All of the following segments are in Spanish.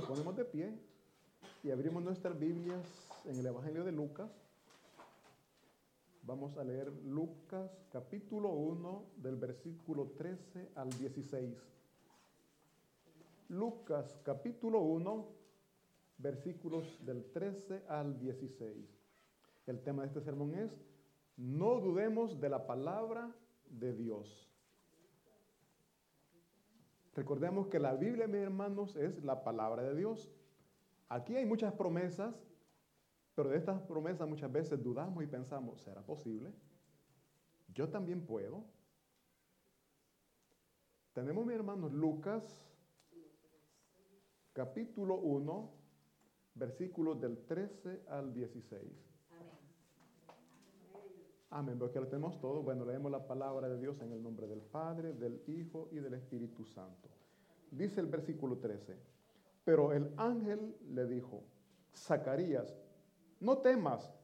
nos ponemos de pie y abrimos nuestras Biblias en el Evangelio de Lucas. Vamos a leer Lucas capítulo 1 del versículo 13 al 16. Lucas capítulo 1, versículos del 13 al 16. El tema de este sermón es: no dudemos de la palabra de Dios. Recordemos que la Biblia, mis hermanos, es la palabra de Dios. Aquí hay muchas promesas, pero de estas promesas muchas veces dudamos y pensamos, ¿será posible? ¿Yo también puedo? Tenemos, mis hermanos, Lucas, capítulo 1, versículos del 13 al 16. Amén, porque lo tenemos todo. Bueno, leemos la palabra de Dios en el nombre del Padre, del Hijo y del Espíritu Santo. Dice el versículo 13. Pero el ángel le dijo: Zacarías, no temas,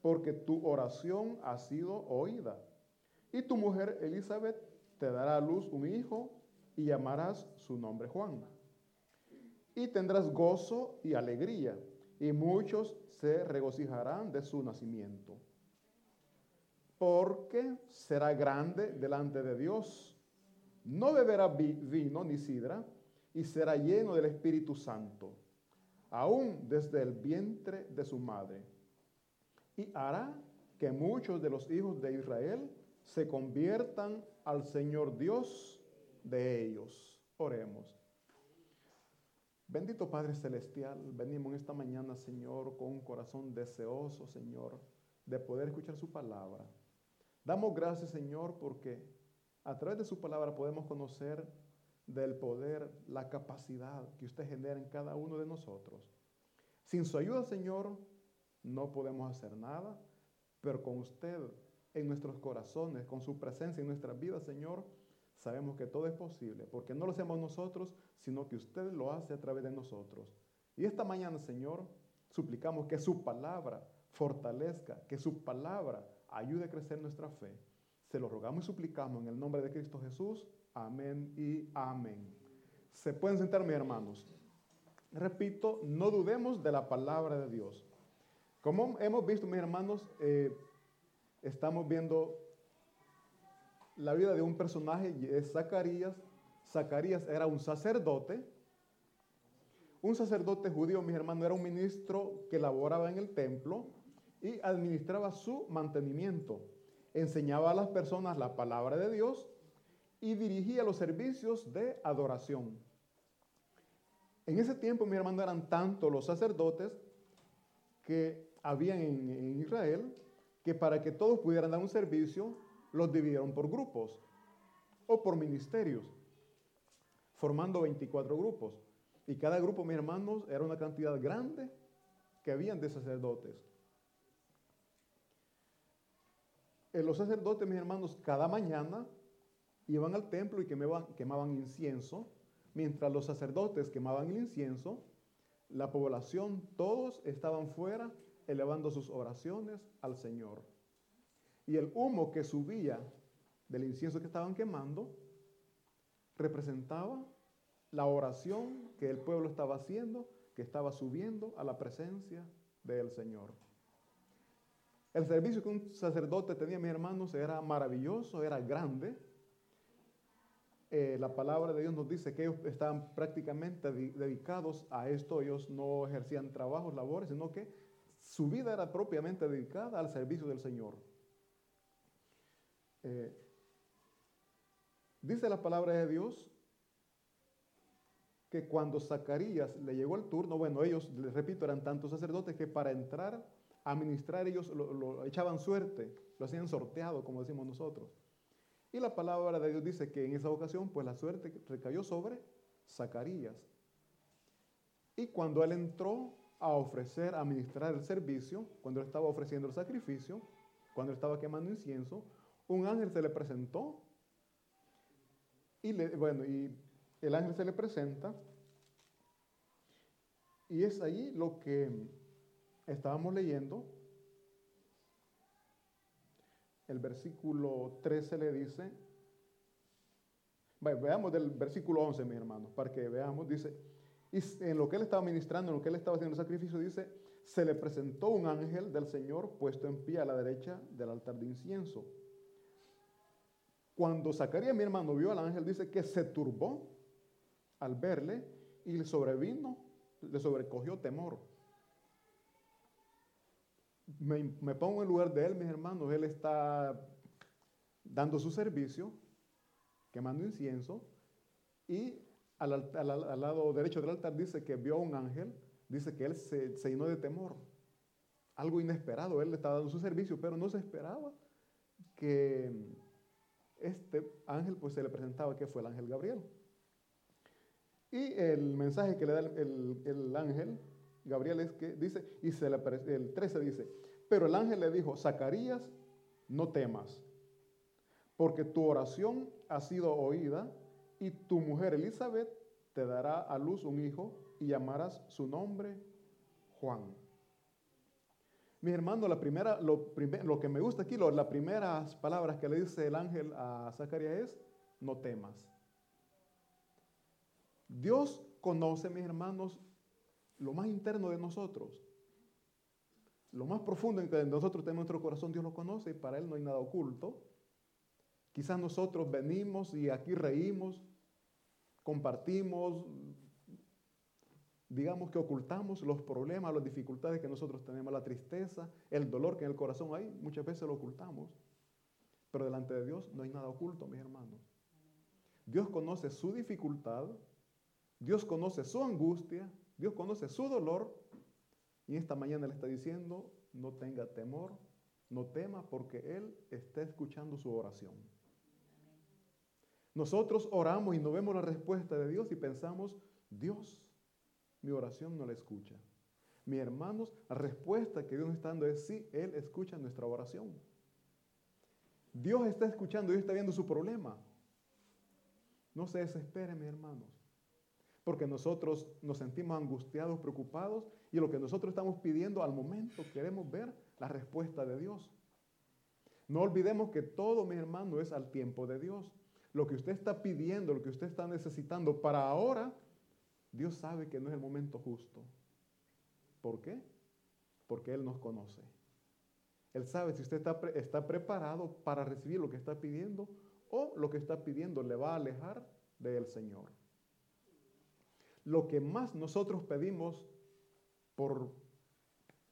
porque tu oración ha sido oída. Y tu mujer Elisabet te dará a luz un hijo y llamarás su nombre Juan. Y tendrás gozo y alegría, y muchos se regocijarán de su nacimiento. Porque será grande delante de Dios, no beberá vino ni sidra, y será lleno del Espíritu Santo, aún desde el vientre de su madre. Y hará que muchos de los hijos de Israel se conviertan al Señor Dios de ellos. Oremos. Bendito Padre Celestial, venimos esta mañana, Señor, con un corazón deseoso, Señor, de poder escuchar su palabra. Damos gracias, Señor, porque a través de su palabra podemos conocer del poder, la capacidad que usted genera en cada uno de nosotros. Sin su ayuda, Señor, no podemos hacer nada, pero con usted en nuestros corazones, con su presencia en nuestras vidas, Señor, sabemos que todo es posible, porque no lo hacemos nosotros, sino que usted lo hace a través de nosotros. Y esta mañana, Señor, suplicamos que su palabra fortalezca, que su palabra ayude a crecer nuestra fe. Se lo rogamos y suplicamos en el nombre de Cristo Jesús. Amén y amén. Se pueden sentar, mis hermanos. Repito, no dudemos de la palabra de Dios. Como hemos visto, mis hermanos, estamos viendo la vida de un personaje, es Zacarías. Zacarías era un sacerdote judío, mis hermanos, era un ministro que laboraba en el templo y administraba su mantenimiento, enseñaba a las personas la palabra de Dios y dirigía los servicios de adoración. En ese tiempo, mi hermano, eran tantos los sacerdotes que habían en Israel, que para que todos pudieran dar un servicio, los dividieron por grupos o por ministerios, formando 24 grupos. Y cada grupo, mis hermanos, era una cantidad grande que habían de sacerdotes. Los sacerdotes, mis hermanos, cada mañana iban al templo y quemaban incienso. Mientras los sacerdotes quemaban el incienso, la población, todos estaban fuera, elevando sus oraciones al Señor. Y el humo que subía del incienso que estaban quemando representaba la oración que el pueblo estaba haciendo, que estaba subiendo a la presencia del Señor. El servicio que un sacerdote tenía, mis hermanos, era maravilloso, era grande. La palabra de Dios nos dice que ellos estaban prácticamente dedicados a esto. Ellos no ejercían trabajos, labores, sino que su vida era propiamente dedicada al servicio del Señor. Dice la palabra de Dios que cuando Zacarías le llegó el turno, bueno, ellos, les repito, eran tantos sacerdotes que para entrar administrar ellos lo echaban suerte, lo hacían sorteado, como decimos nosotros. Y la palabra de Dios dice que en esa ocasión, pues la suerte recayó sobre Zacarías. Y cuando él entró a ofrecer, a administrar el servicio, cuando él estaba ofreciendo el sacrificio, cuando él estaba quemando incienso, un ángel se le presentó. Y el ángel se le presenta. Y es ahí lo que estábamos leyendo. El versículo 13 le dice, veamos del versículo 11, mis hermanos, para que veamos, dice: Y en lo que él estaba ministrando, en lo que él estaba haciendo el sacrificio, dice, se le presentó un ángel del Señor puesto en pie a la derecha del altar de incienso. Cuando Zacarías, mi hermano, vio al ángel, dice que se turbó al verle y le sobrecogió temor. Me pongo en lugar de él, mis hermanos. Él está dando su servicio, quemando incienso, y al lado derecho del altar dice que vio a un ángel, dice que él se llenó de temor. Algo inesperado. Él le estaba dando su servicio, pero no se esperaba que este ángel pues se le presentaba, que fue el ángel Gabriel. Y el mensaje que le da el ángel Gabriel es que dice, y el 13 dice, pero el ángel le dijo, Zacarías, no temas, porque tu oración ha sido oída, y tu mujer Elisabet te dará a luz un hijo, y llamarás su nombre Juan. Mis hermanos, lo que me gusta aquí, las primeras palabras que le dice el ángel a Zacarías es, no temas. Dios conoce, mis hermanos, lo más interno de nosotros. Lo más profundo en que nosotros tenemos nuestro corazón, Dios lo conoce, y para Él no hay nada oculto. Quizás nosotros venimos y aquí reímos, compartimos, digamos que ocultamos los problemas, las dificultades que nosotros tenemos, la tristeza, el dolor que en el corazón hay, muchas veces lo ocultamos. Pero delante de Dios no hay nada oculto, mis hermanos. Dios conoce su dificultad, Dios conoce su angustia, Dios conoce su dolor, y esta mañana le está diciendo, no tenga temor, no tema, porque Él está escuchando su oración. Nosotros oramos y no vemos la respuesta de Dios y pensamos, Dios, mi oración no la escucha. Mis hermanos, la respuesta que Dios nos está dando es sí, Él escucha nuestra oración. Dios está escuchando, Dios está viendo su problema. No se desesperen, mis hermanos. Porque nosotros nos sentimos angustiados, preocupados, y lo que nosotros estamos pidiendo al momento, queremos ver la respuesta de Dios. No olvidemos que todo, mis hermanos, es al tiempo de Dios. Lo que usted está pidiendo, lo que usted está necesitando para ahora, Dios sabe que no es el momento justo. ¿Por qué? Porque Él nos conoce. Él sabe si usted está preparado para recibir lo que está pidiendo, o lo que está pidiendo le va a alejar del Señor. Lo que más nosotros pedimos, por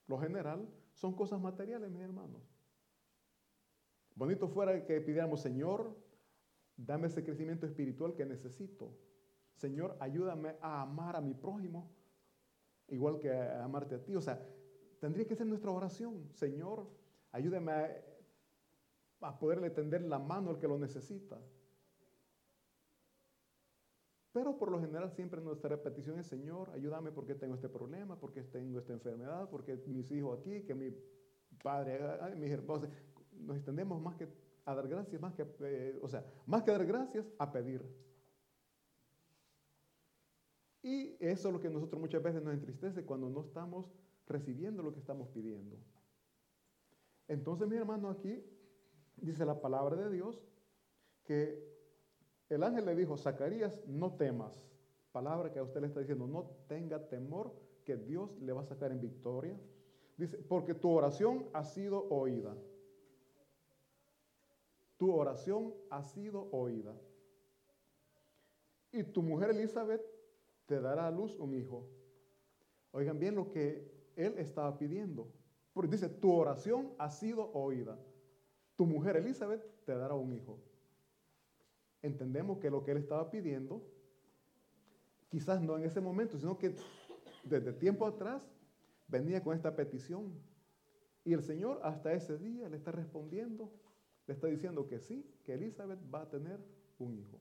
lo general, son cosas materiales, mis hermanos. Bonito fuera que pidiéramos, Señor, dame ese crecimiento espiritual que necesito. Señor, ayúdame a amar a mi prójimo, igual que a amarte a ti. O sea, tendría que ser nuestra oración. Señor, ayúdame a poderle tender la mano al que lo necesita. Pero por lo general siempre nuestra petición es, Señor, ayúdame porque tengo este problema, porque tengo esta enfermedad, porque mis hijos aquí, que mi padre, mis hermanos. Nos extendemos más que a dar gracias, más que a dar gracias, a pedir. Y eso es lo que nosotros muchas veces nos entristece, cuando no estamos recibiendo lo que estamos pidiendo. Entonces, mis hermanos, aquí dice la palabra de Dios que el ángel le dijo, Zacarías, no temas. Palabra que a usted le está diciendo, no tenga temor, que Dios le va a sacar en victoria. Dice, porque tu oración ha sido oída. Tu oración ha sido oída. Y tu mujer Elisabet te dará a luz un hijo. Oigan bien lo que él estaba pidiendo. Porque dice, tu oración ha sido oída. Tu mujer Elisabet te dará un hijo. Entendemos que lo que él estaba pidiendo, quizás no en ese momento, sino que desde tiempo atrás venía con esta petición. Y el Señor hasta ese día le está respondiendo, le está diciendo que sí, que Elizabeth va a tener un hijo.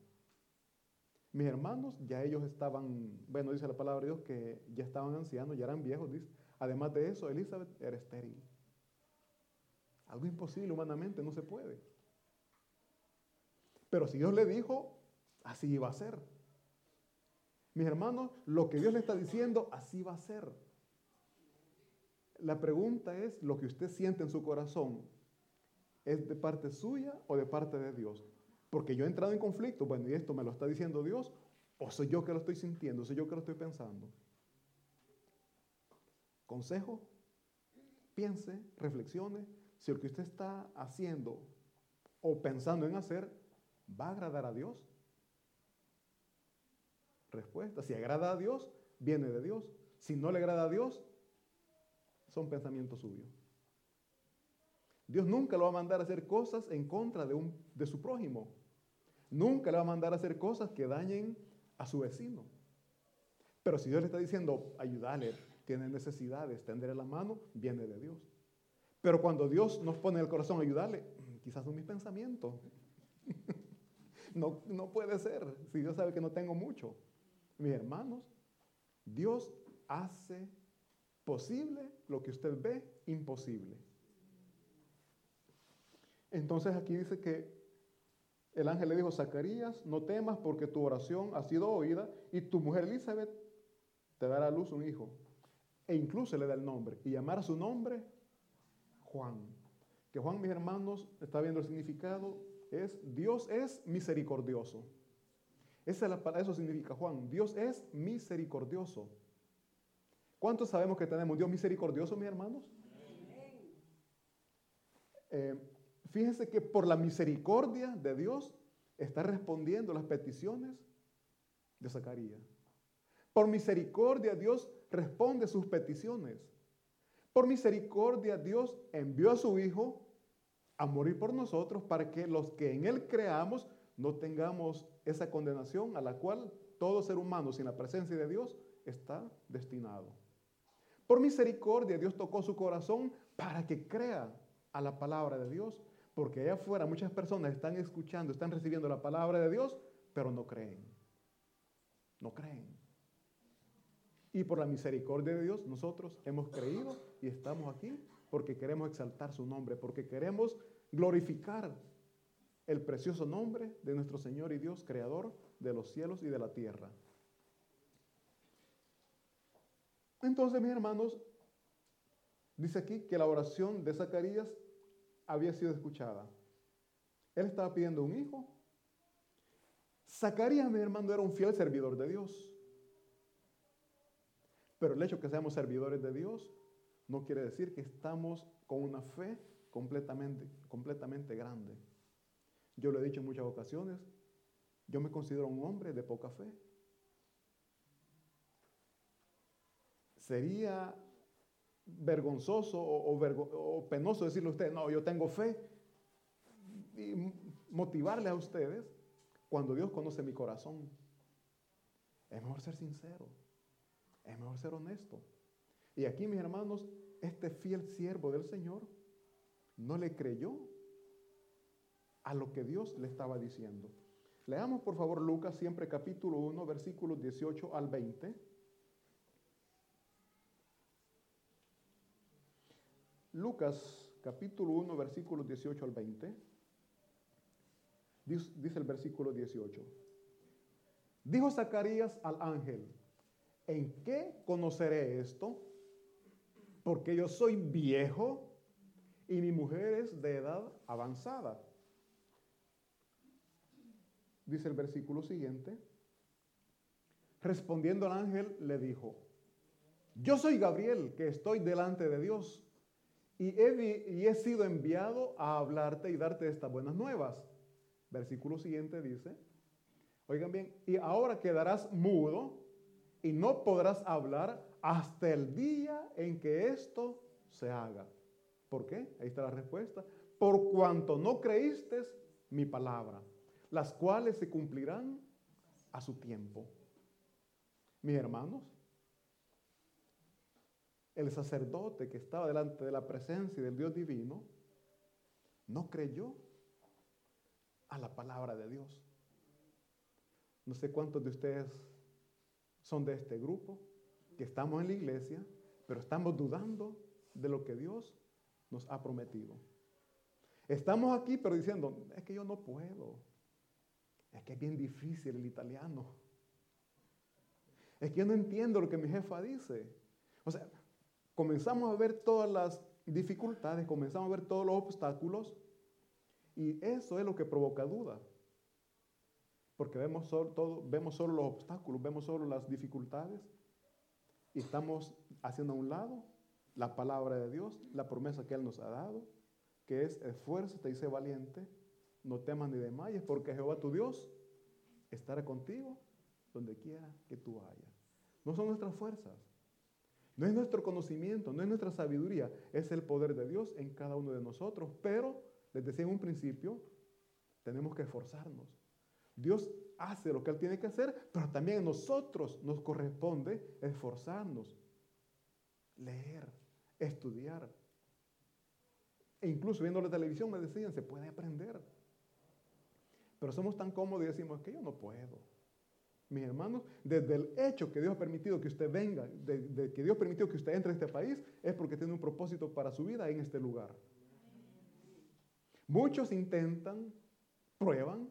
Mis hermanos, ya ellos estaban, bueno, dice la palabra de Dios que ya estaban ancianos, ya eran viejos, dice. Además de eso, Elizabeth era estéril. Algo imposible humanamente, no se puede. Pero si Dios le dijo, así iba a ser. Mis hermanos, lo que Dios le está diciendo, así va a ser. La pregunta es, lo que usted siente en su corazón, ¿es de parte suya o de parte de Dios? Porque yo he entrado en conflicto, bueno, y esto me lo está diciendo Dios, ¿O soy yo que lo estoy sintiendo? ¿Soy yo que lo estoy pensando? Consejo, piense, reflexione, si lo que usted está haciendo o pensando en hacer va a agradar a Dios. Respuesta, si agrada a Dios, viene de Dios. Si no le agrada a Dios, son pensamientos suyos. Dios nunca lo va a mandar a hacer cosas en contra de su prójimo. Nunca le va a mandar a hacer cosas que dañen a su vecino. Pero si Dios le está diciendo, ayúdale, tiene necesidades, tenderle la mano, viene de Dios. Pero cuando Dios nos pone en el corazón ayudarle, quizás son mis pensamientos. No puede ser, si Dios sabe que no tengo mucho. Mis hermanos, Dios hace posible lo que usted ve imposible. Entonces aquí dice que el ángel le dijo, Zacarías, no temas porque tu oración ha sido oída y tu mujer Elisabet te dará a luz un hijo. E incluso le da el nombre y llamará su nombre Juan. Que Juan, mis hermanos, está viendo el significado, es Dios es misericordioso. Eso significa Juan, Dios es misericordioso. ¿Cuántos sabemos que tenemos un Dios misericordioso, mis hermanos? Fíjense que por la misericordia de Dios está respondiendo las peticiones de Zacarías. Por misericordia Dios responde sus peticiones. Por misericordia Dios envió a su Hijo a morir por nosotros para que los que en Él creamos no tengamos esa condenación a la cual todo ser humano sin la presencia de Dios está destinado. Por misericordia Dios tocó su corazón para que crea a la palabra de Dios. Porque allá afuera muchas personas están escuchando, están recibiendo la palabra de Dios, pero no creen. No creen. Y por la misericordia de Dios nosotros hemos creído y estamos aquí porque queremos exaltar su nombre, porque queremos glorificar el precioso nombre de nuestro Señor y Dios, creador de los cielos y de la tierra. Entonces, mis hermanos, dice aquí que la oración de Zacarías había sido escuchada. Él estaba pidiendo un hijo. Zacarías, mi hermano, era un fiel servidor de Dios. Pero el hecho de que seamos servidores de Dios no quiere decir que estamos con una fe completamente grande. Yo lo he dicho en muchas ocasiones, yo me considero un hombre de poca fe. Sería vergonzoso o penoso decirle a ustedes, no, yo tengo fe, y motivarle a ustedes cuando Dios conoce mi corazón. Es mejor ser sincero, es mejor ser honesto. Y aquí, mis hermanos, este fiel siervo del Señor no le creyó a lo que Dios le estaba diciendo. Leamos, por favor, Lucas, siempre capítulo 1, versículos 18 al 20. Lucas, capítulo 1, versículos 18 al 20. Dice el versículo 18. Dijo Zacarías al ángel, ¿en qué conoceré esto? Porque yo soy viejo y mi mujer es de edad avanzada. Dice el versículo siguiente. Respondiendo el ángel, le dijo, yo soy Gabriel, que estoy delante de Dios, y he sido enviado a hablarte y darte estas buenas nuevas. Versículo siguiente dice, oigan bien, y ahora quedarás mudo y no podrás hablar hasta el día en que esto se haga. ¿Por qué? Ahí está la respuesta. Por cuanto no creíste mi palabra, las cuales se cumplirán a su tiempo. Mis hermanos, el sacerdote que estaba delante de la presencia del Dios divino no creyó a la palabra de Dios. No sé cuántos de ustedes son de este grupo que estamos en la iglesia, pero estamos dudando de lo que Dios nos ha prometido. Estamos aquí, pero diciendo, es que yo no puedo. Es que es bien difícil el italiano. Es que yo no entiendo lo que mi jefa dice. O sea, comenzamos a ver todas las dificultades, comenzamos a ver todos los obstáculos y eso es lo que provoca duda. porque vemos solo los obstáculos, vemos solo las dificultades y estamos haciendo a un lado la palabra de Dios, la promesa que Él nos ha dado, que es: esfuérzate y sé valiente, no temas ni desmayes, porque Jehová tu Dios estará contigo donde quiera que tú vayas. No son nuestras fuerzas, no es nuestro conocimiento, no es nuestra sabiduría, es el poder de Dios en cada uno de nosotros. Pero, les decía en un principio, tenemos que esforzarnos. Dios hace lo que Él tiene que hacer, pero también a nosotros nos corresponde esforzarnos, leer, estudiar. E incluso viendo la televisión me decían, se puede aprender. Pero somos tan cómodos y decimos, es que yo no puedo. Mis hermanos, desde el hecho que Dios ha permitido que usted venga, desde que Dios permitió que usted entre a este país, es porque tiene un propósito para su vida en este lugar. Muchos intentan, prueban,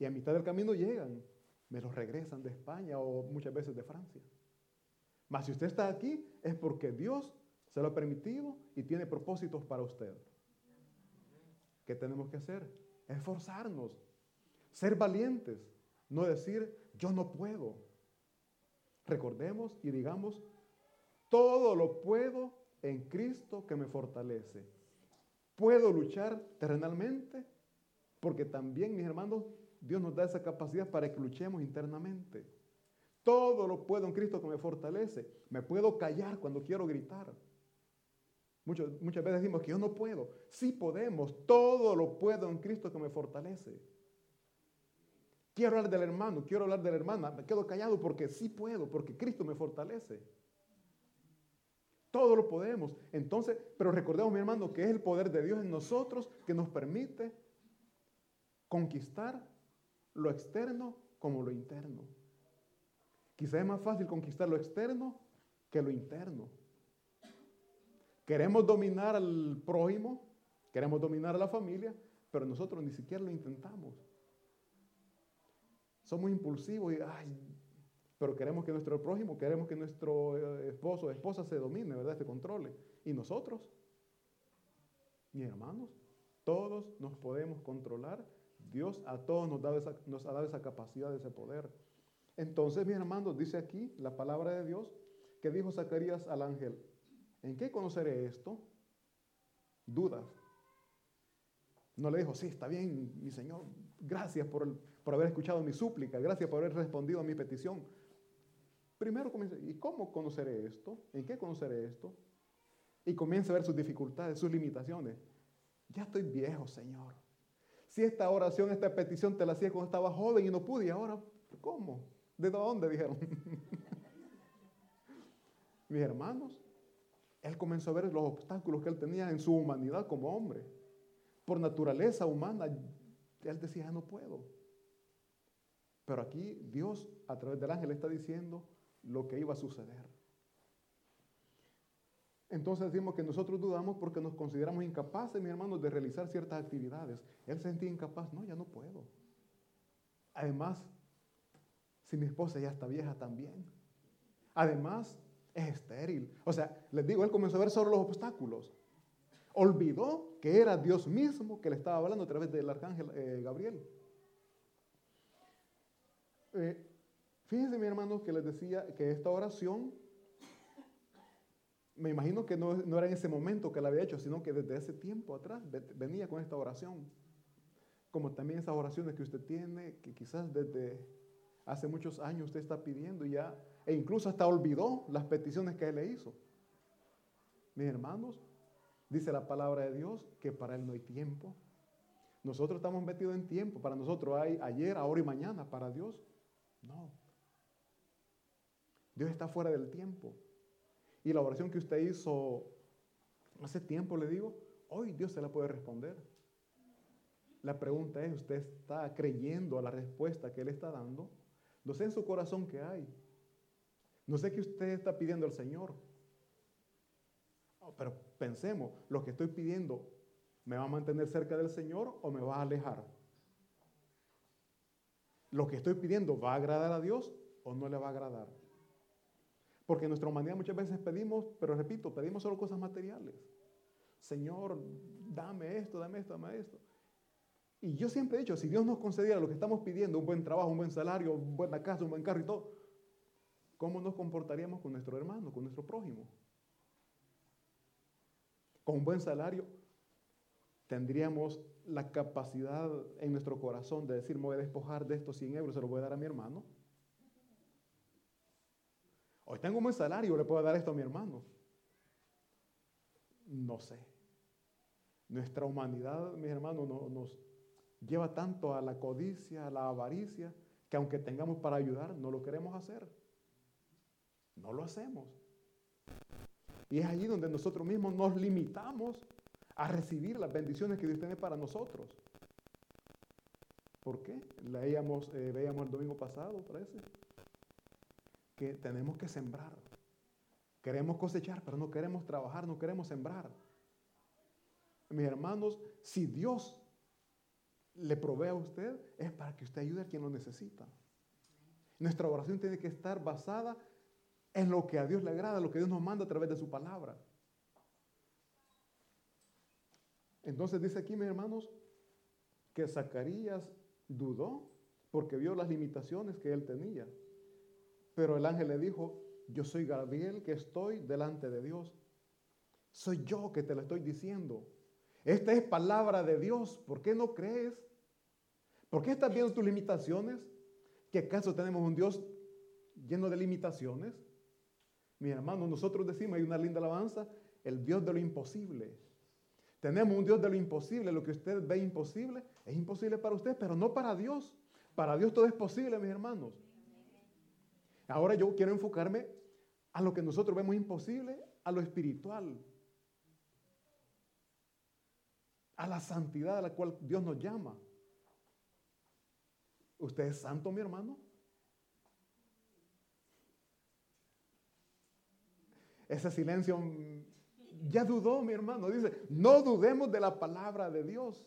y a mitad del camino llegan. Me los regresan de España o muchas veces de Francia. Mas si usted está aquí, es porque Dios se lo ha permitido y tiene propósitos para usted. ¿Qué tenemos que hacer? Esforzarnos, ser valientes, no decir, yo no puedo. Recordemos y digamos, todo lo puedo en Cristo que me fortalece. Puedo luchar terrenalmente, porque también, mis hermanos, Dios nos da esa capacidad para que luchemos internamente. Todo lo puedo en Cristo que me fortalece. Me puedo callar cuando quiero gritar. Muchas veces decimos que yo no puedo. Sí podemos. Todo lo puedo en Cristo que me fortalece. Quiero hablar del hermano, quiero hablar de la hermana. Me quedo callado porque sí puedo, porque Cristo me fortalece. Todo lo podemos. Entonces, pero recordemos, mi hermano, que es el poder de Dios en nosotros que nos permite conquistar lo externo como lo interno. Quizás es más fácil conquistar lo externo que lo interno. Queremos dominar al prójimo, queremos dominar a la familia, pero nosotros ni siquiera lo intentamos. Somos impulsivos y pero queremos que nuestro prójimo, queremos que nuestro esposo o esposa se domine, ¿verdad? Se controle. ¿Y nosotros? Mis hermanos, todos nos podemos controlar. Dios a todos nos ha dado esa capacidad, ese poder. Entonces, mis hermanos, dice aquí la palabra de Dios que dijo Zacarías al ángel, ¿en qué conoceré esto? Dudas. No le dijo, sí, está bien, mi Señor, gracias por haber escuchado mi súplica, gracias por haber respondido a mi petición. Primero comienza, ¿y cómo conoceré esto? ¿En qué conoceré esto? Y comienza a ver sus dificultades, sus limitaciones. Ya estoy viejo, Señor. Si esta oración, esta petición te la hacía cuando estaba joven y no pude, ¿y ahora cómo? ¿De dónde? Dijeron. Mis hermanos, él comenzó a ver los obstáculos que él tenía en su humanidad como hombre. Por naturaleza humana, él decía, no puedo. Pero aquí Dios, a través del ángel, está diciendo lo que iba a suceder. Entonces decimos que nosotros dudamos porque nos consideramos incapaces, mis hermanos, de realizar ciertas actividades. Él se sentía incapaz, no, ya no puedo. Además, si mi esposa ya está vieja también. Además, es estéril. O sea, les digo, él comenzó a ver solo los obstáculos. Olvidó que era Dios mismo que le estaba hablando a través del arcángel Gabriel. Fíjense, mi hermano, que les decía que esta oración, me imagino que no era en ese momento que la había hecho, sino que desde ese tiempo atrás venía con esta oración. Como también esas oraciones que usted tiene, que quizás desde hace muchos años usted está pidiendo ya, e incluso hasta olvidó las peticiones que él le hizo. Mis hermanos, dice la palabra de Dios que para él no hay tiempo. Nosotros estamos metidos en tiempo. Para nosotros hay ayer, ahora y mañana. Para Dios, no. Dios está fuera del tiempo. Y la oración que usted hizo hace tiempo, le digo, hoy Dios se la puede responder. La pregunta es, ¿usted está creyendo a la respuesta que Él está dando? No sé en su corazón qué hay. No sé qué usted está pidiendo al Señor. Pero pensemos, lo que estoy pidiendo, ¿me va a mantener cerca del Señor o me va a alejar? ¿Lo que estoy pidiendo va a agradar a Dios o no le va a agradar? Porque en nuestra humanidad muchas veces pedimos, pero repito, pedimos solo cosas materiales. Señor, dame esto, dame esto, dame esto. Y yo siempre he dicho, si Dios nos concediera lo que estamos pidiendo, un buen trabajo, un buen salario, una buena casa, un buen carro y todo, ¿cómo nos comportaríamos con nuestro hermano, con nuestro prójimo? Con un buen salario tendríamos la capacidad en nuestro corazón de decir, me voy a despojar de estos 100 euros, se los voy a dar a mi hermano. Hoy tengo un buen salario, le puedo dar esto a mi hermano. No sé. Nuestra humanidad, mis hermanos, nos lleva tanto a la codicia, a la avaricia, que aunque tengamos para ayudar, no lo queremos hacer. No lo hacemos. Y es allí donde nosotros mismos nos limitamos a recibir las bendiciones que Dios tiene para nosotros. ¿Por qué? Veíamos el domingo pasado, parece, que tenemos que sembrar. Queremos cosechar, pero no queremos trabajar, no queremos sembrar. Mis hermanos, si Dios le provee a usted, es para que usted ayude a quien lo necesita. Nuestra oración tiene que estar basada en lo que a Dios le agrada, lo que Dios nos manda a través de su palabra. Entonces dice aquí, mis hermanos, que Zacarías dudó porque vio las limitaciones que él tenía. Pero el ángel le dijo, yo soy Gabriel que estoy delante de Dios. Soy yo que te lo estoy diciendo. Esta es palabra de Dios. ¿Por qué no crees? ¿Por qué estás viendo tus limitaciones? ¿Que acaso tenemos un Dios lleno de limitaciones? Mis hermanos, nosotros decimos, hay una linda alabanza, el Dios de lo imposible. Tenemos un Dios de lo imposible. Lo que usted ve imposible, es imposible para usted, pero no para Dios. Para Dios todo es posible, mis hermanos. Ahora yo quiero enfocarme a lo que nosotros vemos imposible, a lo espiritual, a la santidad a la cual Dios nos llama. ¿Usted es santo, mi hermano? Ese silencio, ya dudó, mi hermano. Dice, no dudemos de la palabra de Dios.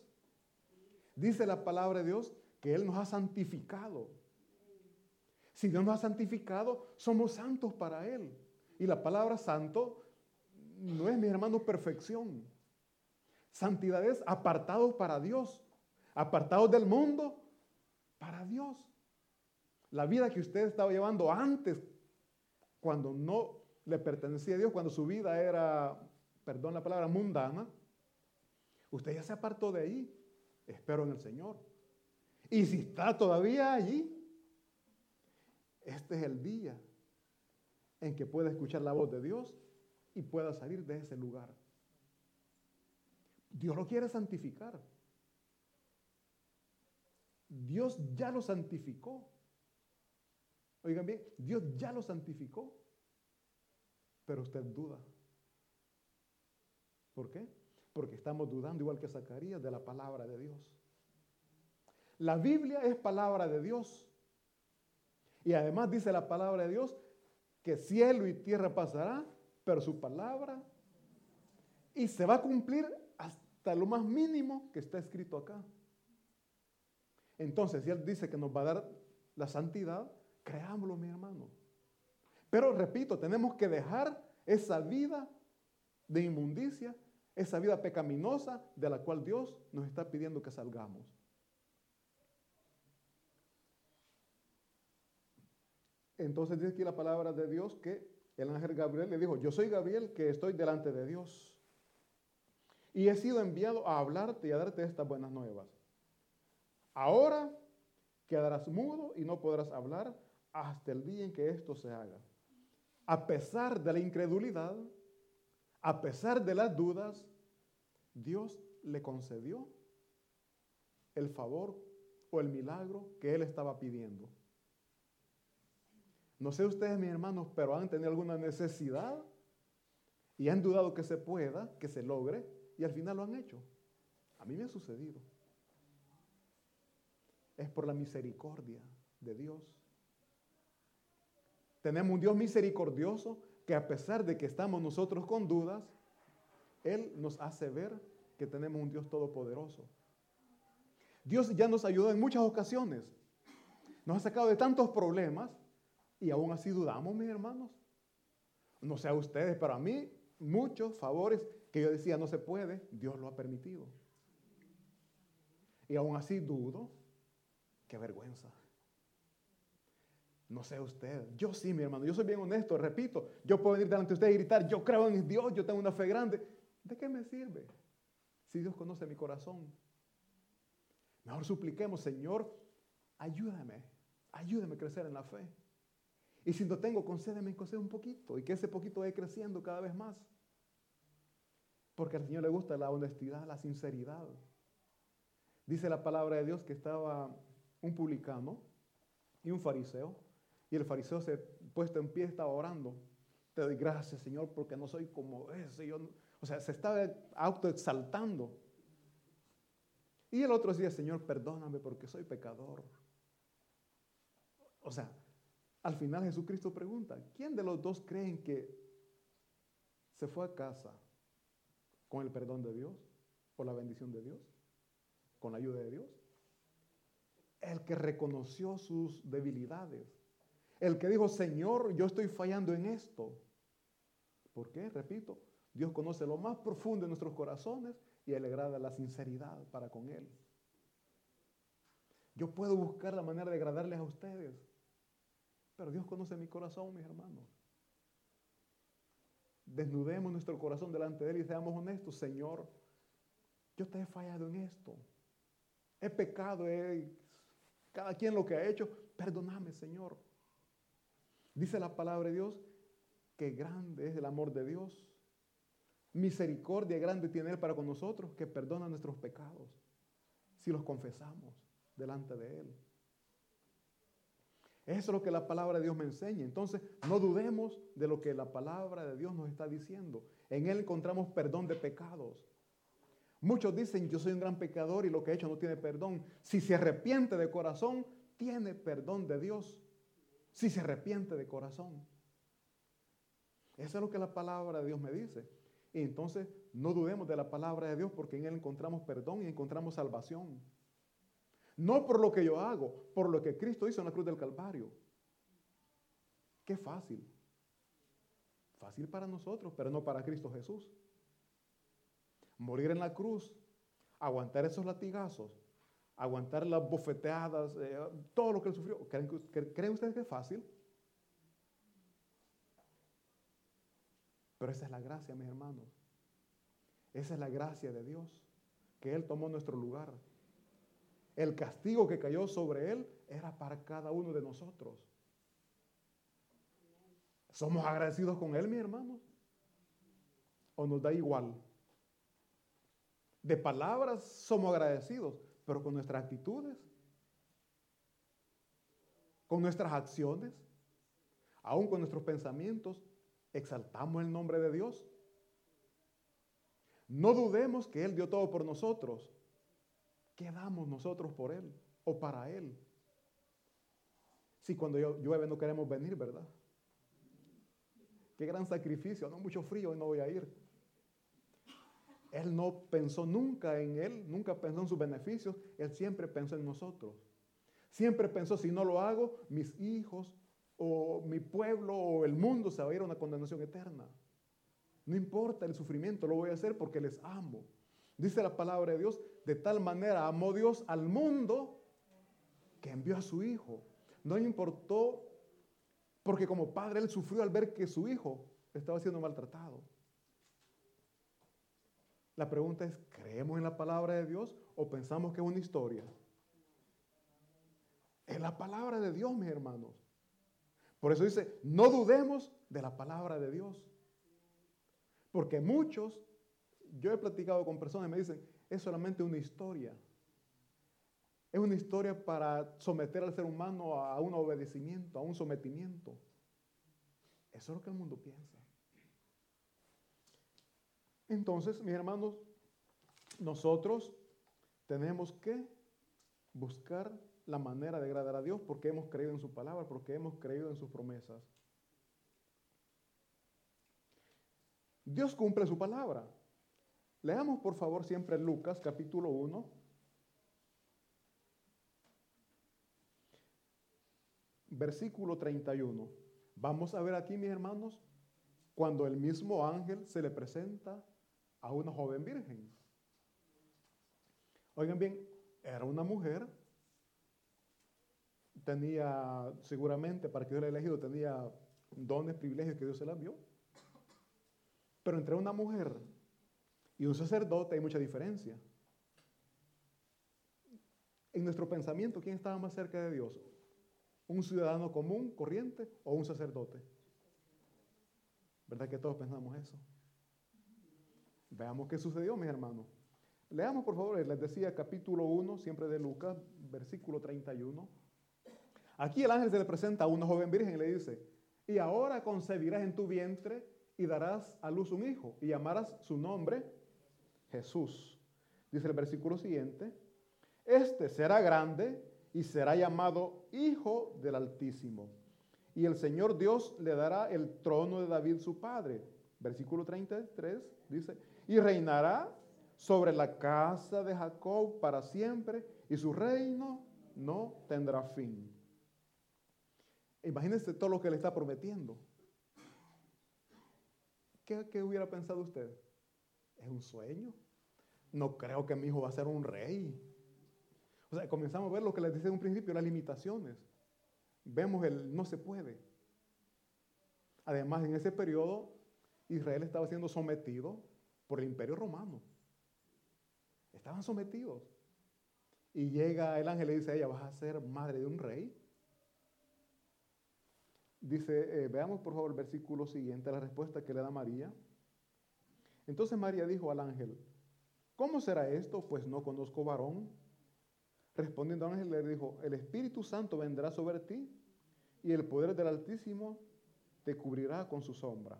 Dice la palabra de Dios que Él nos ha santificado. Si Dios nos ha santificado, somos santos para Él. Y la palabra santo no es, mis hermanos, perfección. Santidad es apartados para Dios, apartados del mundo para Dios. La vida que usted estaba llevando antes, cuando no le pertenecía a Dios, cuando su vida era, perdón la palabra, mundana, usted ya se apartó de ahí. Espero en el Señor. Y si está todavía allí, este es el día en que pueda escuchar la voz de Dios y pueda salir de ese lugar. Dios lo quiere santificar. Dios ya lo santificó. Oigan bien, Dios ya lo santificó. Pero usted duda. ¿Por qué? Porque estamos dudando, igual que Zacarías, de la palabra de Dios. La Biblia es palabra de Dios. Y además dice la palabra de Dios que cielo y tierra pasará, pero su palabra, y se va a cumplir hasta lo más mínimo que está escrito acá. Entonces, si Él dice que nos va a dar la santidad, creámoslo, mi hermano. Pero, repito, tenemos que dejar esa vida de inmundicia, esa vida pecaminosa de la cual Dios nos está pidiendo que salgamos. Entonces dice aquí la palabra de Dios que el ángel Gabriel le dijo, yo soy Gabriel que estoy delante de Dios y he sido enviado a hablarte y a darte estas buenas nuevas. Ahora quedarás mudo y no podrás hablar hasta el día en que esto se haga. A pesar de la incredulidad, a pesar de las dudas, Dios le concedió el favor o el milagro que él estaba pidiendo. No sé ustedes, mis hermanos, pero han tenido alguna necesidad y han dudado que se pueda, que se logre, y al final lo han hecho. A mí me ha sucedido. Es por la misericordia de Dios. Tenemos un Dios misericordioso que a pesar de que estamos nosotros con dudas, Él nos hace ver que tenemos un Dios todopoderoso. Dios ya nos ayudó en muchas ocasiones. Nos ha sacado de tantos problemas. Y aún así dudamos, mis hermanos. No sé a ustedes, pero a mí, muchos favores que yo decía no se puede, Dios lo ha permitido. Y aún así dudo. ¡Qué vergüenza! No sé usted. Yo sí, mi hermano. Yo soy bien honesto. Repito, yo puedo venir delante de usted y gritar, yo creo en Dios, yo tengo una fe grande. ¿De qué me sirve? Si Dios conoce mi corazón. Mejor supliquemos, Señor, ayúdame. Ayúdame a crecer en la fe. Y si no tengo, concédeme un poquito. Y que ese poquito vaya creciendo cada vez más. Porque al Señor le gusta la honestidad, la sinceridad. Dice la palabra de Dios que estaba un publicano y un fariseo. Y el fariseo, se puesto en pie, estaba orando. Te doy gracias, Señor, porque no soy como ese. Se estaba autoexaltando. Y el otro decía, Señor, perdóname porque soy pecador. Al final Jesucristo pregunta, ¿quién de los dos creen que se fue a casa con el perdón de Dios, por la bendición de Dios, con la ayuda de Dios? El que reconoció sus debilidades, el que dijo, Señor, yo estoy fallando en esto. ¿Por qué? Repito, Dios conoce lo más profundo de nuestros corazones y le agrada la sinceridad para con Él. Yo puedo buscar la manera de agradarles a ustedes. Pero Dios conoce mi corazón, mis hermanos. Desnudemos nuestro corazón delante de Él y seamos honestos. Señor, yo te he fallado en esto. He pecado, cada quien lo que ha hecho. Perdóname, Señor. Dice la palabra de Dios que grande es el amor de Dios. Misericordia grande tiene Él para con nosotros, que perdona nuestros pecados si los confesamos delante de Él. Eso es lo que la palabra de Dios me enseña. Entonces, no dudemos de lo que la palabra de Dios nos está diciendo. En Él encontramos perdón de pecados. Muchos dicen, yo soy un gran pecador y lo que he hecho no tiene perdón. Si se arrepiente de corazón, tiene perdón de Dios. Si se arrepiente de corazón. Eso es lo que la palabra de Dios me dice. Y entonces, no dudemos de la palabra de Dios porque en Él encontramos perdón y encontramos salvación. No por lo que yo hago, por lo que Cristo hizo en la cruz del Calvario. Qué fácil. Fácil para nosotros, pero no para Cristo Jesús. Morir en la cruz, aguantar esos latigazos, aguantar las bofeteadas, todo lo que Él sufrió. ¿Creen ustedes que es fácil? Pero esa es la gracia, mis hermanos. Esa es la gracia de Dios, que Él tomó nuestro lugar. El castigo que cayó sobre Él era para cada uno de nosotros. ¿Somos agradecidos con Él, mi hermano? ¿O nos da igual? De palabras somos agradecidos, pero con nuestras actitudes, con nuestras acciones, aún con nuestros pensamientos, exaltamos el nombre de Dios. No dudemos que Él dio todo por nosotros. ¿Qué damos nosotros por Él o para Él? Si cuando llueve no queremos venir, ¿verdad? Qué gran sacrificio, no mucho frío y no voy a ir. Él no pensó nunca en Él, nunca pensó en sus beneficios, Él siempre pensó en nosotros. Siempre pensó, si no lo hago, mis hijos o mi pueblo o el mundo se va a ir a una condenación eterna. No importa el sufrimiento, lo voy a hacer porque les amo. Dice la palabra de Dios, de tal manera amó Dios al mundo que envió a su Hijo. No le importó, porque como padre Él sufrió al ver que su Hijo estaba siendo maltratado. La pregunta es, ¿creemos en la palabra de Dios o pensamos que es una historia? Es la palabra de Dios, mis hermanos. Por eso dice, no dudemos de la palabra de Dios. Porque muchos... Yo he platicado con personas y me dicen, es solamente una historia. Es una historia para someter al ser humano a un obedecimiento, a un sometimiento. Eso es lo que el mundo piensa. Entonces, mis hermanos, nosotros tenemos que buscar la manera de agradar a Dios porque hemos creído en su palabra, porque hemos creído en sus promesas. Dios cumple su palabra. Leamos, por favor, siempre Lucas, capítulo 1. Versículo 31. Vamos a ver aquí, mis hermanos, cuando el mismo ángel se le presenta a una joven virgen. Oigan bien, Era una mujer, tenía seguramente, para que Dios la haya elegido, tenía dones, privilegios que Dios se las dio. Pero entre una mujer y un sacerdote hay mucha diferencia. En nuestro pensamiento, ¿quién estaba más cerca de Dios? ¿Un ciudadano común, corriente, o un sacerdote? ¿Verdad que todos pensamos eso? Veamos qué sucedió, mis hermanos. Leamos, por favor, les decía, capítulo 1, siempre de Lucas, versículo 31. Aquí el ángel se le presenta a una joven virgen y le dice, y ahora concebirás en tu vientre y darás a luz un hijo, y llamarás su nombre Jesús. Dice el versículo siguiente, este será grande y será llamado Hijo del Altísimo. Y el Señor Dios le dará el trono de David su padre. Versículo 33 dice, y reinará sobre la casa de Jacob para siempre, y su reino no tendrá fin. Imagínense todo lo que le está prometiendo. ¿Qué hubiera pensado usted? ¿Es un sueño? No creo que mi hijo va a ser un rey. O sea, comenzamos a ver lo que les decía en un principio, las limitaciones. Vemos el no se puede. Además, en ese periodo, Israel estaba siendo sometido por el Imperio Romano. Estaban sometidos. Y llega el ángel y le dice a ella, vas a ser madre de un rey. Dice, veamos por favor el versículo siguiente, la respuesta que le da María. Entonces María dijo al ángel, ¿cómo será esto? Pues no conozco varón. Respondiendo al ángel le dijo, el Espíritu Santo vendrá sobre ti y el poder del Altísimo te cubrirá con su sombra.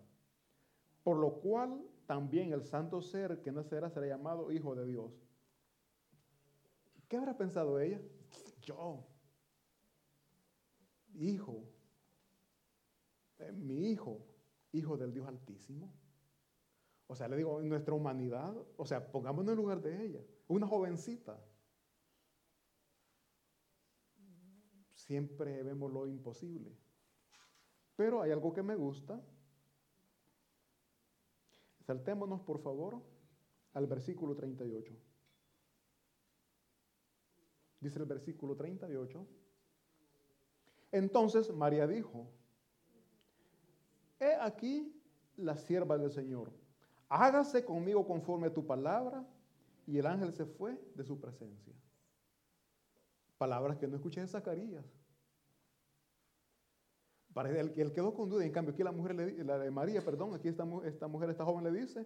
Por lo cual también el santo ser que nacerá será llamado Hijo de Dios. ¿Qué habrá pensado ella? Yo, hijo, mi hijo, hijo del Dios Altísimo. O sea, le digo, en nuestra humanidad, o sea, pongámonos en el lugar de ella, una jovencita. Siempre vemos lo imposible. Pero hay algo que me gusta. Saltémonos, por favor, al versículo 38. Dice el versículo 38. Entonces María dijo, he aquí la sierva del Señor. Hágase conmigo conforme a tu palabra. Y el ángel se fue de su presencia. Palabras que no escuché de Zacarías. Él quedó con duda. En cambio, aquí esta joven le dice,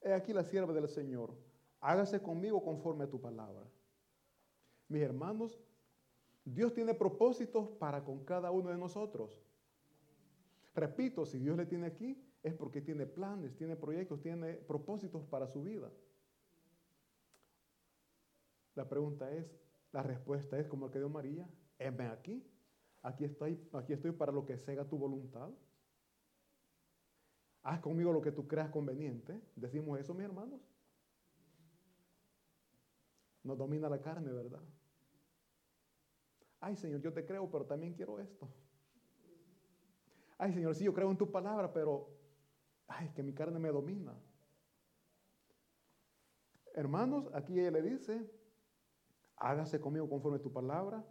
he aquí la sierva del Señor, hágase conmigo conforme a tu palabra. Mis hermanos, Dios tiene propósitos para con cada uno de nosotros. Repito, si Dios le tiene aquí, es porque tiene planes, tiene proyectos, tiene propósitos para su vida. La pregunta es, la respuesta es como el que dio María, heme aquí. Aquí estoy para lo que sea tu voluntad. Haz conmigo lo que tú creas conveniente. Decimos eso, mis hermanos. Nos domina la carne, ¿verdad? Ay, Señor, yo te creo, pero también quiero esto. Ay, Señor, sí, yo creo en tu palabra, pero ay, que mi carne me domina. Hermanos, aquí ella le dice, hágase conmigo conforme a tu palabra.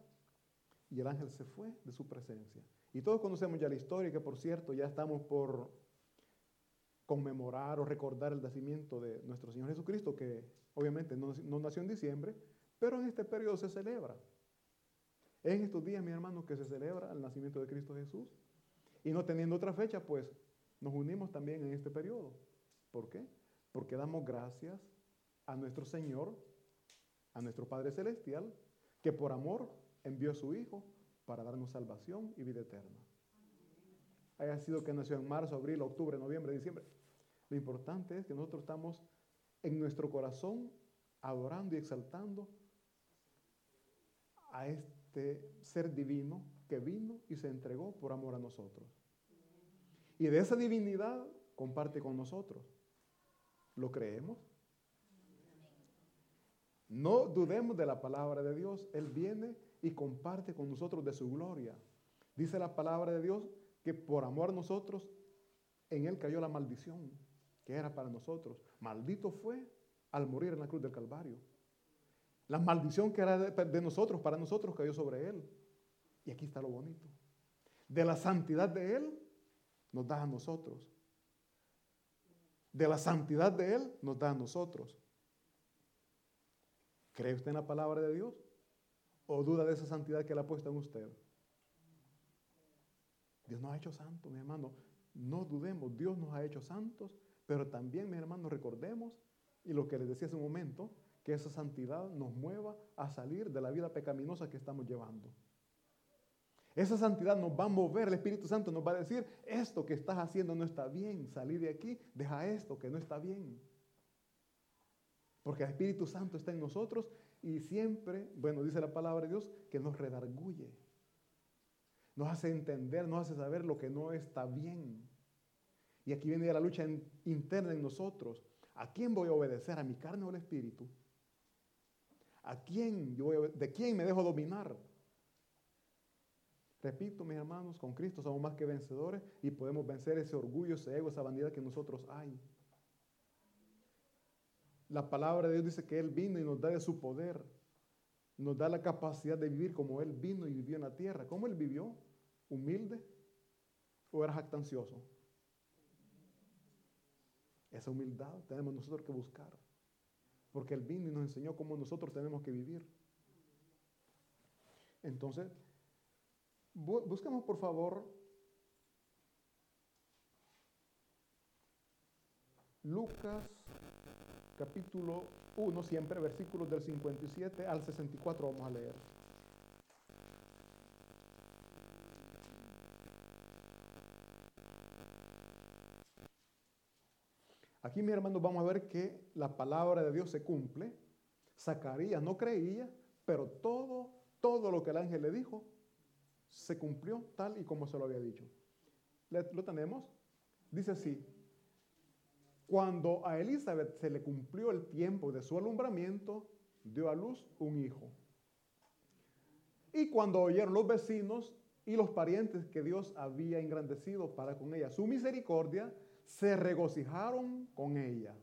Y el ángel se fue de su presencia. Y todos conocemos ya la historia, que por cierto, ya estamos por conmemorar o recordar el nacimiento de nuestro Señor Jesucristo, que obviamente no nació en diciembre, pero en este periodo se celebra. En estos días, mis hermanos, que se celebra el nacimiento de Cristo Jesús. Y no teniendo otra fecha, pues, nos unimos también en este periodo. ¿Por qué? Porque damos gracias a nuestro Señor, a nuestro Padre Celestial, que por amor envió a su Hijo para darnos salvación y vida eterna. Haya sido que nació en marzo, abril, octubre, noviembre, diciembre. Lo importante es que nosotros estamos en nuestro corazón adorando y exaltando a este ser divino que vino y se entregó por amor a nosotros. Y de esa divinidad comparte con nosotros. ¿Lo creemos? No dudemos de la palabra de Dios. Él viene y comparte con nosotros de su gloria. Dice la palabra de Dios que por amor a nosotros, en Él cayó la maldición que era para nosotros. Maldito fue al morir en la cruz del Calvario. La maldición que era de nosotros, para nosotros, cayó sobre Él. Y aquí está lo bonito. De la santidad de Él nos da a nosotros. De la santidad de Él nos da a nosotros. ¿Cree usted en la palabra de Dios? ¿O duda de esa santidad que Él ha puesto en usted? Dios nos ha hecho santos, mis hermanos. No dudemos, Dios nos ha hecho santos, pero también, mis hermanos, recordemos, y lo que les decía hace un momento, que esa santidad nos mueva a salir de la vida pecaminosa que estamos llevando. Esa santidad nos va a mover, el Espíritu Santo nos va a decir, esto que estás haciendo no está bien, salí de aquí, deja esto que no está bien. Porque el Espíritu Santo está en nosotros y siempre, bueno, dice la palabra de Dios, que nos redarguye. Nos hace entender, nos hace saber lo que no está bien. Y aquí viene la lucha interna en nosotros. ¿A quién voy a obedecer? ¿A mi carne o al Espíritu? ¿A quién de quién me dejo dominar? Repito, mis hermanos, con Cristo somos más que vencedores y podemos vencer ese orgullo, ese ego, esa vanidad que en nosotros hay. La palabra de Dios dice que Él vino y nos da de su poder. Nos da la capacidad de vivir como Él vino y vivió en la tierra. ¿Cómo Él vivió? ¿Humilde o era jactancioso? Esa humildad tenemos nosotros que buscar. Porque Él vino y nos enseñó cómo nosotros tenemos que vivir. Entonces, busquemos por favor Lucas capítulo 1, siempre versículos del 57 al 64 vamos a leer. Aquí, mis hermanos, vamos a ver que la palabra de Dios se cumple. Zacarías no creía, pero todo lo que el ángel le dijo se cumplió tal y como se lo había dicho. ¿Lo tenemos? Dice así. Cuando a Elisabet se le cumplió el tiempo de su alumbramiento, dio a luz un hijo. Y cuando oyeron los vecinos y los parientes que Dios había engrandecido para con ella su misericordia, se regocijaron con ella.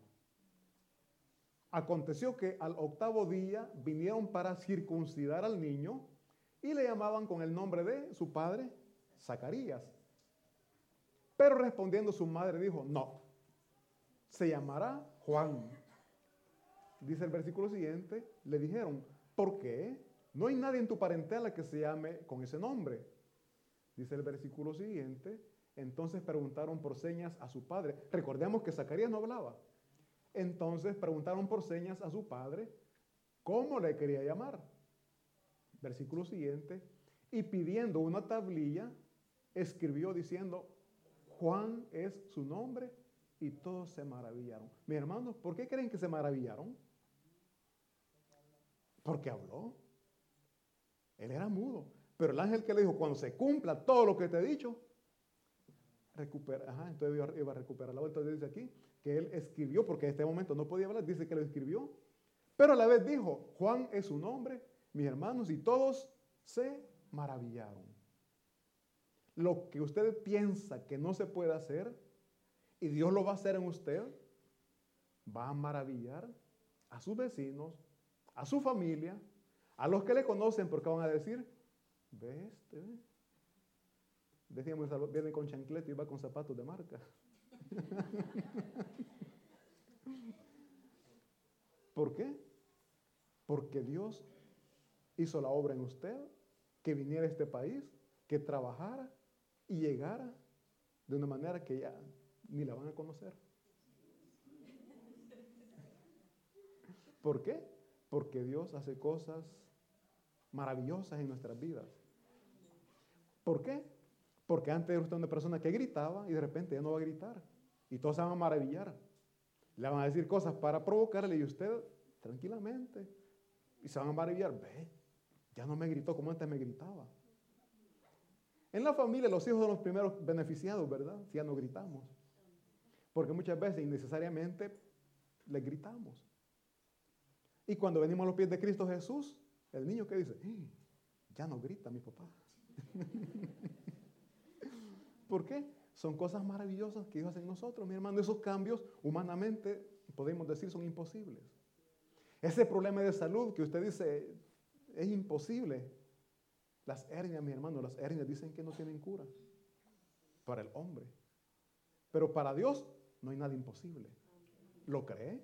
Aconteció que al octavo día vinieron para circuncidar al niño y le llamaban con el nombre de su padre, Zacarías. Pero respondiendo su madre dijo, no, se llamará Juan. Dice el versículo siguiente, le dijeron, ¿por qué? No hay nadie en tu parentela que se llame con ese nombre. Dice el versículo siguiente, entonces preguntaron por señas a su padre. Recordemos que Zacarías no hablaba. Entonces preguntaron por señas a su padre, ¿cómo le quería llamar? Versículo siguiente, y pidiendo una tablilla, escribió diciendo, Juan es su nombre. Y todos se maravillaron. Mis hermanos, ¿por qué creen que se maravillaron? Porque habló. Él era mudo. Pero el ángel que le dijo, cuando se cumpla todo lo que te he dicho, entonces iba a recuperar la vuelta. Entonces dice aquí que él escribió, porque en este momento no podía hablar, dice que lo escribió. Pero a la vez dijo, Juan es su nombre, mis hermanos, y todos se maravillaron. Lo que usted piensa que no se puede hacer, y Dios lo va a hacer en usted, va a maravillar a sus vecinos, a su familia, a los que le conocen, porque van a decir, ve este, ve. Decíamos, viene con chancleta y va con zapatos de marca. ¿Por qué? Porque Dios hizo la obra en usted, que viniera a este país, que trabajara y llegara de una manera que ya ni la van a conocer. ¿Por qué? Porque Dios hace cosas maravillosas en nuestras vidas. ¿Por qué? Porque antes era usted una persona que gritaba y de repente ya no va a gritar. Y todos se van a maravillar. Le van a decir cosas para provocarle y usted tranquilamente. Y se van a maravillar. Ve, ya no me gritó como antes me gritaba. En la familia los hijos son los primeros beneficiados, ¿verdad? Si ya no gritamos. Porque muchas veces innecesariamente le gritamos. Y cuando venimos a los pies de Cristo Jesús, el niño que dice, ya no grita mi papá. ¿Por qué? Son cosas maravillosas que Dios hace en nosotros, mi hermano. Esos cambios humanamente, podemos decir, son imposibles. Ese problema de salud que usted dice es imposible. Las hernias, mi hermano, las hernias dicen que no tienen cura para el hombre. Pero para Dios no hay nada imposible. ¿Lo cree?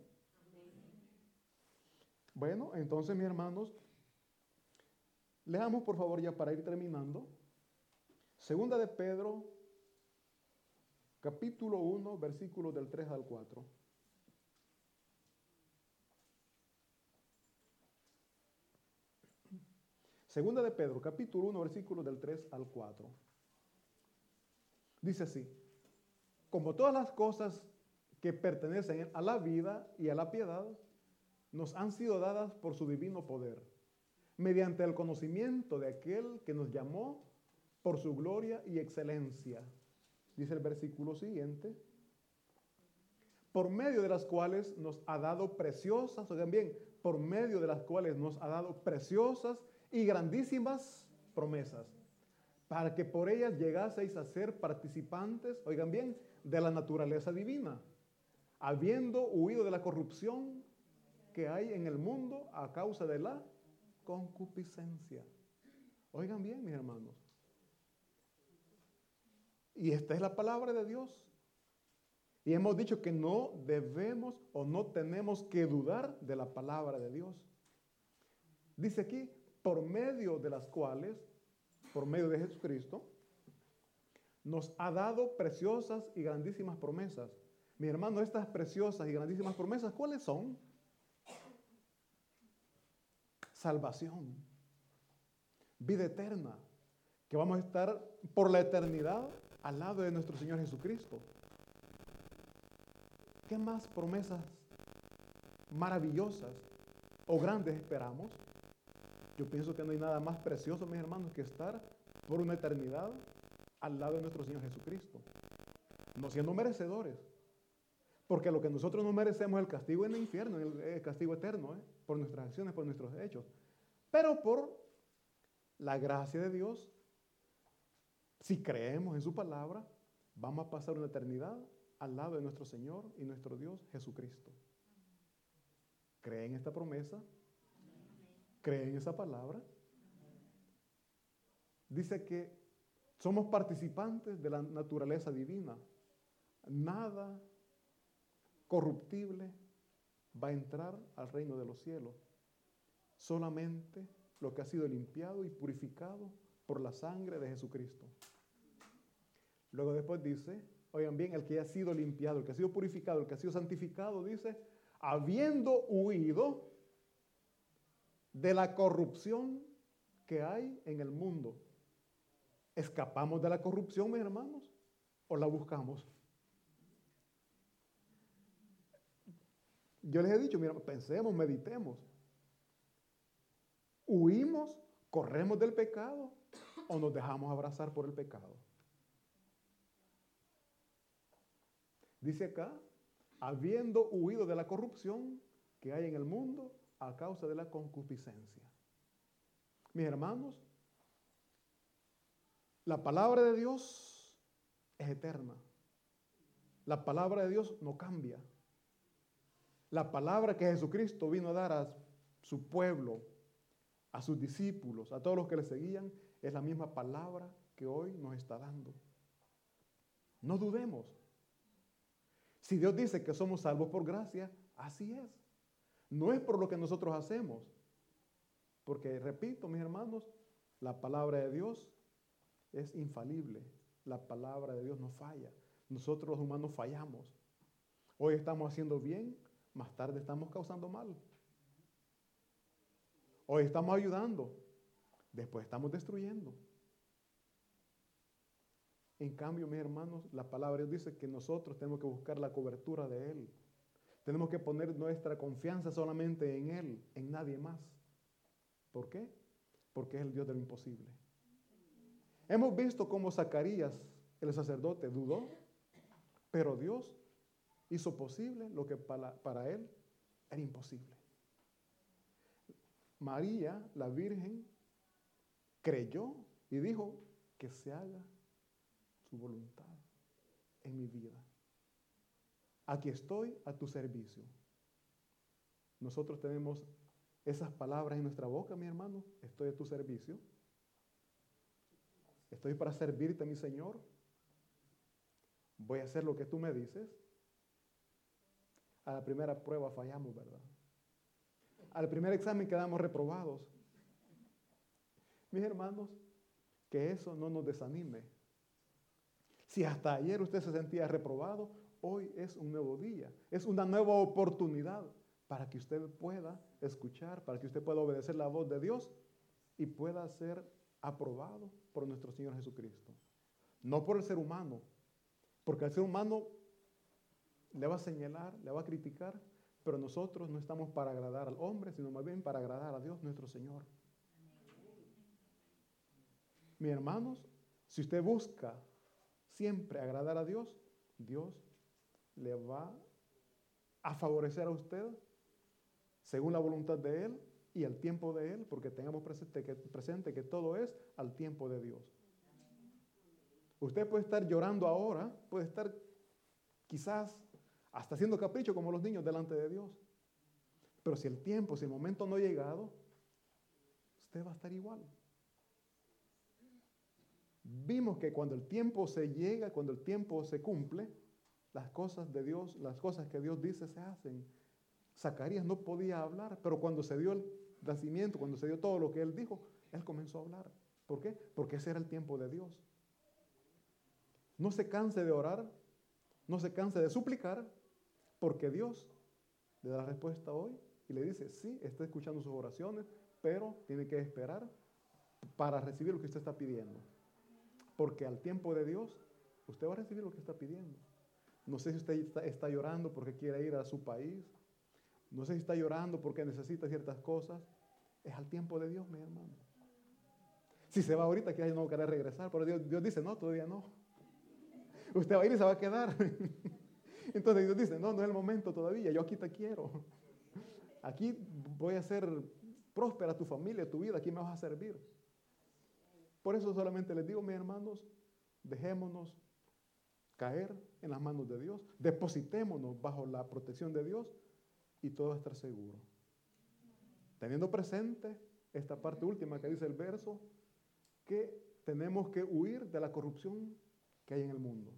Bueno, entonces, mis hermanos, leamos por favor ya para ir terminando. Segunda de Pedro, capítulo 1, versículos del 3 al 4. Segunda de Pedro, capítulo 1, versículos del 3 al 4. Dice así: como todas las cosas que pertenecen a la vida y a la piedad nos han sido dadas por su divino poder, mediante el conocimiento de aquel que nos llamó por su gloria y excelencia. Dice el versículo siguiente: por medio de las cuales nos ha dado preciosas, oigan bien, por medio de las cuales nos ha dado preciosas y grandísimas promesas, para que por ellas llegaseis a ser participantes, oigan bien, de la naturaleza divina, habiendo huido de la corrupción que hay en el mundo a causa de la concupiscencia. Oigan bien, mis hermanos. Y esta es la palabra de Dios. Y hemos dicho que no debemos o no tenemos que dudar de la palabra de Dios. Dice aquí, por medio de las cuales, por medio de Jesucristo, nos ha dado preciosas y grandísimas promesas. Mi hermano, estas preciosas y grandísimas promesas, ¿cuáles son? Salvación, vida eterna, que vamos a estar por la eternidad al lado de nuestro Señor Jesucristo. ¿Qué más promesas maravillosas o grandes esperamos? Yo pienso que no hay nada más precioso, mis hermanos, que estar por una eternidad al lado de nuestro Señor Jesucristo, no siendo merecedores, porque lo que nosotros no merecemos es el castigo en el infierno, el castigo eterno, por nuestras acciones, por nuestros hechos, pero por la gracia de Dios, si creemos en su palabra, vamos a pasar una eternidad al lado de nuestro Señor y nuestro Dios Jesucristo. ¿Creen esta promesa? ¿Creen esa palabra? Dice que somos participantes de la naturaleza divina. Nada corruptible va a entrar al reino de los cielos. Solamente lo que ha sido limpiado y purificado por la sangre de Jesucristo. Luego después dice, oigan bien, el que ha sido limpiado, el que ha sido purificado, el que ha sido santificado, dice, habiendo huido de la corrupción que hay en el mundo. ¿Escapamos de la corrupción, mis hermanos? ¿O la buscamos? Yo les he dicho, mira, pensemos, meditemos. ¿Huimos, corremos del pecado o nos dejamos abrazar por el pecado? Dice acá, habiendo huido de la corrupción que hay en el mundo, a causa de la concupiscencia. Mis hermanos, la palabra de Dios es eterna. La palabra de Dios no cambia. La palabra que Jesucristo vino a dar a su pueblo, a sus discípulos, a todos los que le seguían, es la misma palabra que hoy nos está dando. No dudemos. Si Dios dice que somos salvos por gracia, así es. No es por lo que nosotros hacemos, porque, repito, mis hermanos, la palabra de Dios es infalible, la palabra de Dios no falla. Nosotros los humanos fallamos. Hoy estamos haciendo bien, más tarde estamos causando mal. Hoy estamos ayudando, después estamos destruyendo. En cambio, mis hermanos, la palabra de Dios dice que nosotros tenemos que buscar la cobertura de Él. Tenemos que poner nuestra confianza solamente en Él, en nadie más. ¿Por qué? Porque es el Dios de lo imposible. Hemos visto cómo Zacarías, el sacerdote, dudó, pero Dios hizo posible lo que para él era imposible. María, la Virgen, creyó y dijo que se haga su voluntad en mi vida. Aquí estoy a tu servicio. Nosotros tenemos esas palabras en nuestra boca, mi hermano. Estoy a tu servicio. Estoy para servirte, mi Señor. Voy a hacer lo que tú me dices. A la primera prueba fallamos, ¿verdad? Al primer examen quedamos reprobados. Mis hermanos, que eso no nos desanime. Si hasta ayer usted se sentía reprobado, hoy es un nuevo día. Es una nueva oportunidad para que usted pueda escuchar, para que usted pueda obedecer la voz de Dios y pueda ser aprobado por nuestro Señor Jesucristo. No por el ser humano, porque al ser humano le va a señalar, le va a criticar, pero nosotros no estamos para agradar al hombre, sino más bien para agradar a Dios nuestro Señor. Mis hermanos, si usted busca siempre agradar a Dios, Dios le va a favorecer a usted según la voluntad de Él y al tiempo de Él, porque tengamos presente que todo es al tiempo de Dios. Usted puede estar llorando ahora, puede estar quizás hasta haciendo capricho como los niños delante de Dios. Pero si el tiempo, si el momento no ha llegado, usted va a estar igual. Vimos que cuando el tiempo se llega, cuando el tiempo se cumple, las cosas de Dios, las cosas que Dios dice se hacen. Zacarías no podía hablar, pero cuando se dio el nacimiento, cuando se dio todo lo que él dijo, él comenzó a hablar. ¿Por qué? Porque ese era el tiempo de Dios. No se canse de orar, no se canse de suplicar, porque Dios le da la respuesta hoy y le dice, sí, está escuchando sus oraciones, pero tiene que esperar para recibir lo que usted está pidiendo. Porque al tiempo de Dios, usted va a recibir lo que está pidiendo. No sé si usted está llorando porque quiere ir a su país. No sé si está llorando porque necesita ciertas cosas. Es al tiempo de Dios, mi hermano. Si se va ahorita, quizás no querrá regresar. Pero Dios dice, no, todavía no. Usted va a ir y se va a quedar. Entonces Dios dice, no, no es el momento todavía. Yo aquí te quiero. Aquí voy a hacer próspera tu familia, tu vida. Aquí me vas a servir. Por eso solamente les digo, mis hermanos, dejémonos caer en las manos de Dios, depositémonos bajo la protección de Dios y todo va a estar seguro. Teniendo presente esta parte última que dice el verso, que tenemos que huir de la corrupción que hay en el mundo.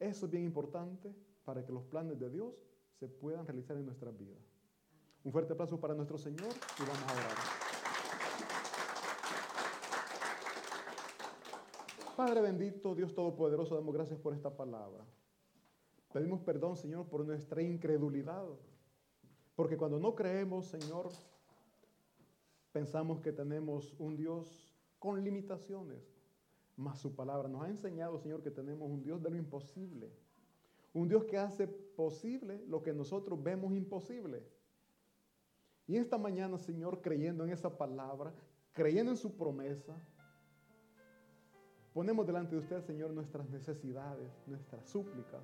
Eso es bien importante para que los planes de Dios se puedan realizar en nuestras vidas. Un fuerte aplauso para nuestro Señor y vamos a orar. Padre bendito, Dios todopoderoso, damos gracias por esta palabra. Pedimos perdón, Señor, por nuestra incredulidad. Porque cuando no creemos, Señor, pensamos que tenemos un Dios con limitaciones. Mas su palabra nos ha enseñado, Señor, que tenemos un Dios de lo imposible. Un Dios que hace posible lo que nosotros vemos imposible. Y esta mañana, Señor, creyendo en esa palabra, creyendo en su promesa, ponemos delante de usted, Señor, nuestras necesidades, nuestras súplicas.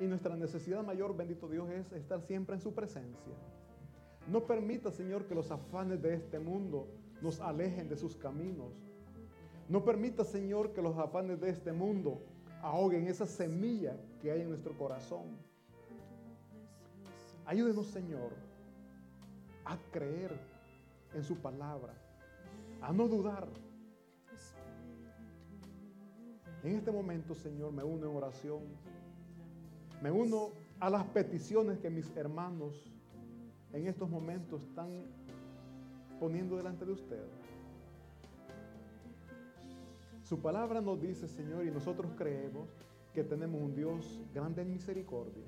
Y nuestra necesidad mayor, bendito Dios, es estar siempre en su presencia. No permita, Señor, que los afanes de este mundo nos alejen de sus caminos. No permita, Señor, que los afanes de este mundo ahoguen esa semilla que hay en nuestro corazón. Ayúdenos, Señor, a creer en su palabra, a no dudar. En este momento, Señor, me uno en oración. Me uno a las peticiones que mis hermanos en estos momentos están poniendo delante de usted. Su palabra nos dice, Señor, y nosotros creemos que tenemos un Dios grande en misericordia.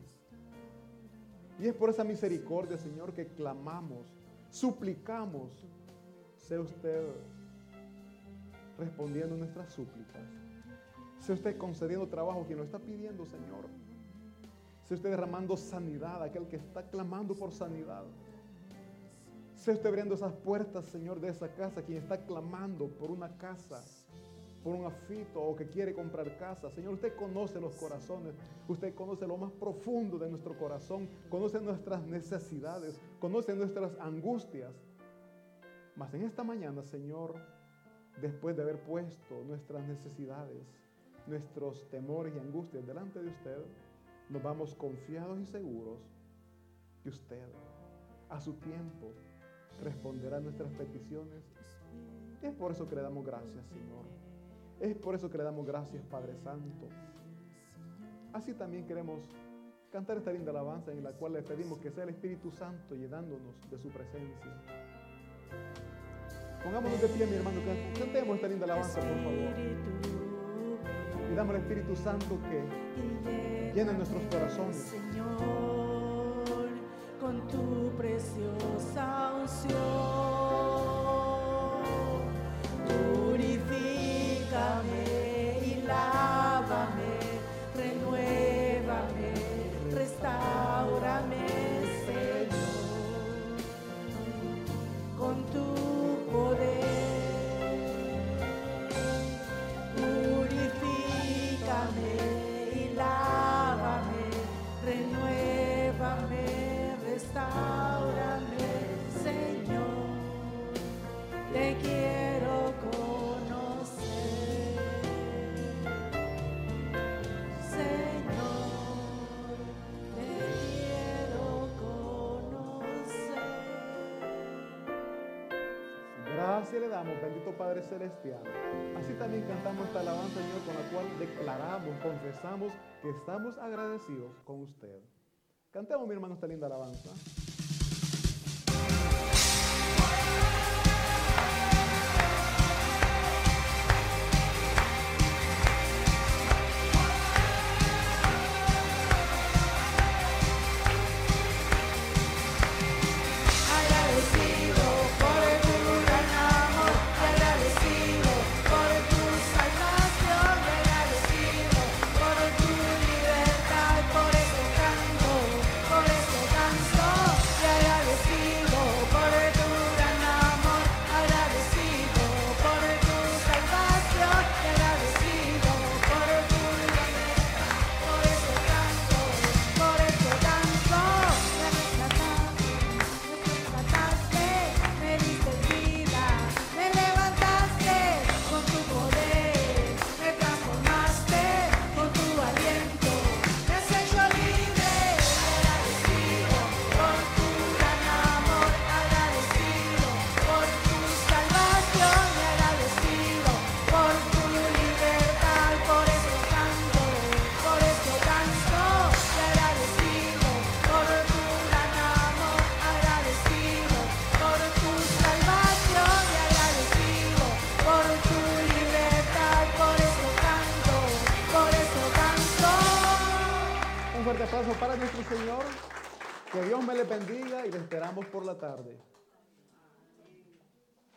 Y es por esa misericordia, Señor, que clamamos, suplicamos, sea usted respondiendo nuestras súplicas. Sea usted concediendo trabajo a quien lo está pidiendo, Señor. Sea usted derramando sanidad a aquel que está clamando por sanidad. Sea usted abriendo esas puertas, Señor, de esa casa, quien está clamando por una casa, por un afito o que quiere comprar casa. Señor, usted conoce los corazones. Usted conoce lo más profundo de nuestro corazón. Conoce nuestras necesidades. Conoce nuestras angustias. Mas en esta mañana, Señor, después de haber puesto nuestras necesidades, nuestros temores y angustias delante de usted, nos vamos confiados y seguros que usted, a su tiempo, responderá a nuestras peticiones. Es por eso que le damos gracias, Señor. Es por eso que le damos gracias, Padre Santo. Así también queremos cantar esta linda alabanza en la cual le pedimos que sea el Espíritu Santo llenándonos de su presencia. Pongámonos de pie, mi hermano, cantemos esta linda alabanza, por favor. Y damos al Espíritu Santo que llene nuestros corazones. Con tu preciosa unción, purifícame y lávame, renuévame, restáurame, Señor, con tu poder, purifícame y lávame, renuévame. Restaurame, Señor, te quiero conocer, Señor, te quiero conocer. Gracias le damos, bendito Padre Celestial. Así también cantamos esta alabanza, Señor, con la cual declaramos, confesamos que estamos agradecidos con usted. Cantemos, mi hermano, esta linda alabanza. Para nuestro Señor, que Dios me le bendiga y le esperamos por la tarde.